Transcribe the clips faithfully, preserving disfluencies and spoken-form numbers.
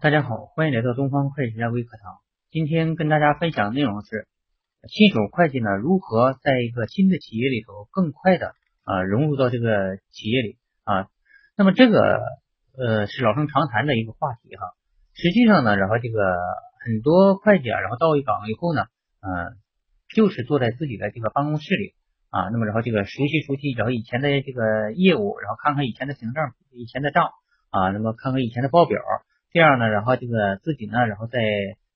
大家好，欢迎来到东方会计家微课堂。今天跟大家分享的内容是新手会计呢如何在一个新的企业里头更快的啊、呃、融入到这个企业里啊。那么这个呃是老生常谈的一个话题哈。实际上呢，然后这个很多会计啊，然后到一岗以后呢，呃就是坐在自己的这个办公室里啊，那么然后这个熟悉熟悉然后以前的这个业务，然后看看以前的行账、以前的账啊，那么看看以前的报表。这样呢，然后这个自己呢，然后再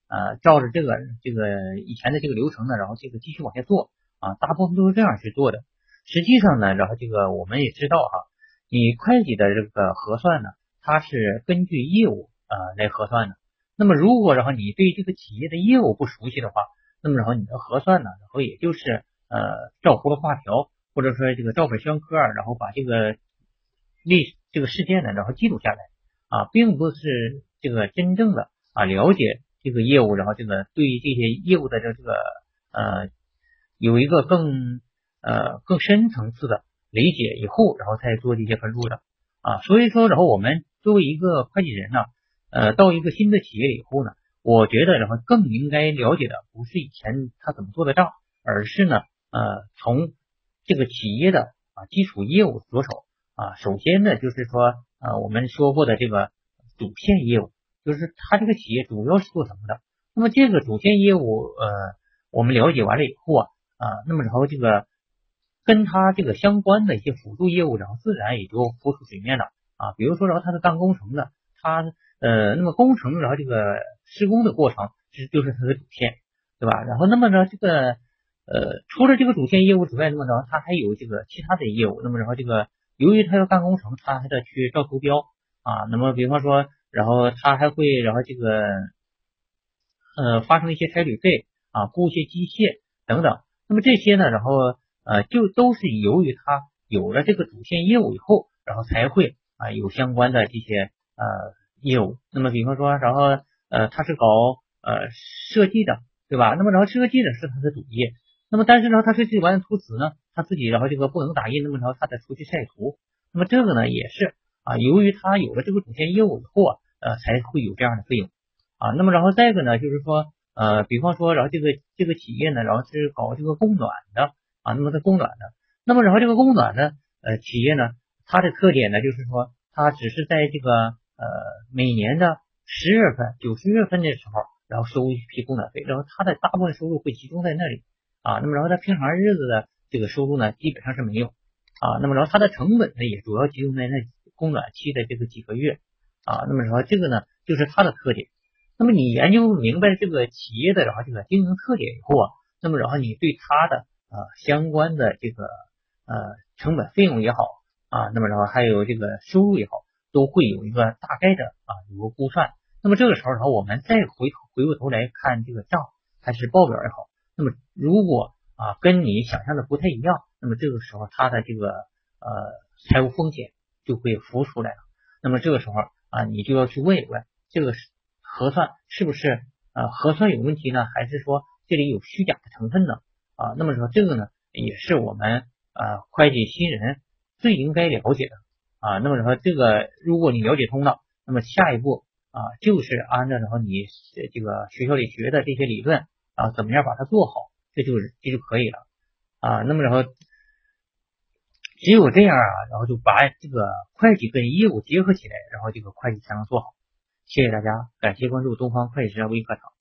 呃照着这个这个以前的这个流程呢，然后这个继续往下做啊，大部分都是这样去做的。实际上呢，然后这个我们也知道哈、啊，你会计的这个核算呢，它是根据业务啊、呃、来核算的。那么如果然后你对这个企业的业务不熟悉的话，那么然后你的核算呢，然后也就是呃照葫芦画瓢，或者说这个照本宣科，然后把这个历史这个事件呢，然后记录下来。啊，并不是这个真正的啊了解这个业务，然后这个对于这些业务的这个呃有一个更呃更深层次的理解以后，然后才做这些分录的啊。所以说，然后我们作为一个会计人呢，呃，到一个新的企业以后呢，我觉得然后更应该了解的不是以前他怎么做的账，而是呢呃从这个企业的啊基础业务着手啊。首先呢，就是说。啊、呃，我们说过的这个主线业务，就是它这个企业主要是做什么的。那么这个主线业务，呃，我们了解完了以后啊，啊、呃，那么然后这个跟它这个相关的一些辅助业务，然后自然也就浮出水面了啊。比如说，然后它是干工程的，它呃，那么工程，然后这个施工的过程，这就是它的主线，对吧？然后那么呢，这个呃，除了这个主线业务之外，那么然后它还有这个其他的业务。那么然后这个。由于他要干工程，他还得去照图标啊。那么比方说，然后他还会然后这个呃发生一些差旅费啊，雇一些机械等等。那么这些呢，然后呃就都是由于他有了这个主线业务以后，然后才会啊有相关的这些呃业务。那么比方说，然后呃他是搞呃设计的，对吧？那么然后设计的是他的主业。那么但是呢，他设计完的图纸呢，他自己然后这个不能打印，那么然后他再出去晒图。那么这个呢也是啊，由于他有了这个主线业务以后啊，呃才会有这样的费用啊。那么然后再一个呢，就是说呃比方说然后这个这个企业呢，然后是搞这个供暖的啊，那么它供暖的，那么然后这个供暖的呃企业呢，它的特点呢就是说，它只是在这个呃每年的十月份、九十月份的时候，然后收一批供暖费，然后它的大部分收入会集中在那里。啊，那么然后他平常日子的这个收入呢，基本上是没有啊。那么然后他的成本呢，也主要集中在那供暖期的这个几个月啊。那么然后这个呢，就是它的特点。那么你研究明白这个企业的然后这个经营特点以后啊，那么然后你对它的啊、呃、相关的这个呃成本费用也好啊，那么然后还有这个收入也好，都会有一个大概的啊有个估算。那么这个时候然后我们再回头回过头来看这个账还是报表也好。那么如果啊跟你想象的不太一样，那么这个时候它的这个呃财务风险就会浮出来了。那么这个时候啊，你就要去问一问，这个核算是不是呃核算有问题呢，还是说这里有虚假的成分呢？啊，那么说这个呢也是我们呃会计新人最应该了解的啊。那么说这个如果你了解通了，那么下一步啊就是按照然后你这个学校里学的这些理论。啊，怎么样把它做好，这就是这就可以了啊。那么然后只有这样啊，然后就把这个会计跟业务结合起来，然后这个会计才能做好。谢谢大家，感谢关注东方会计家微课堂。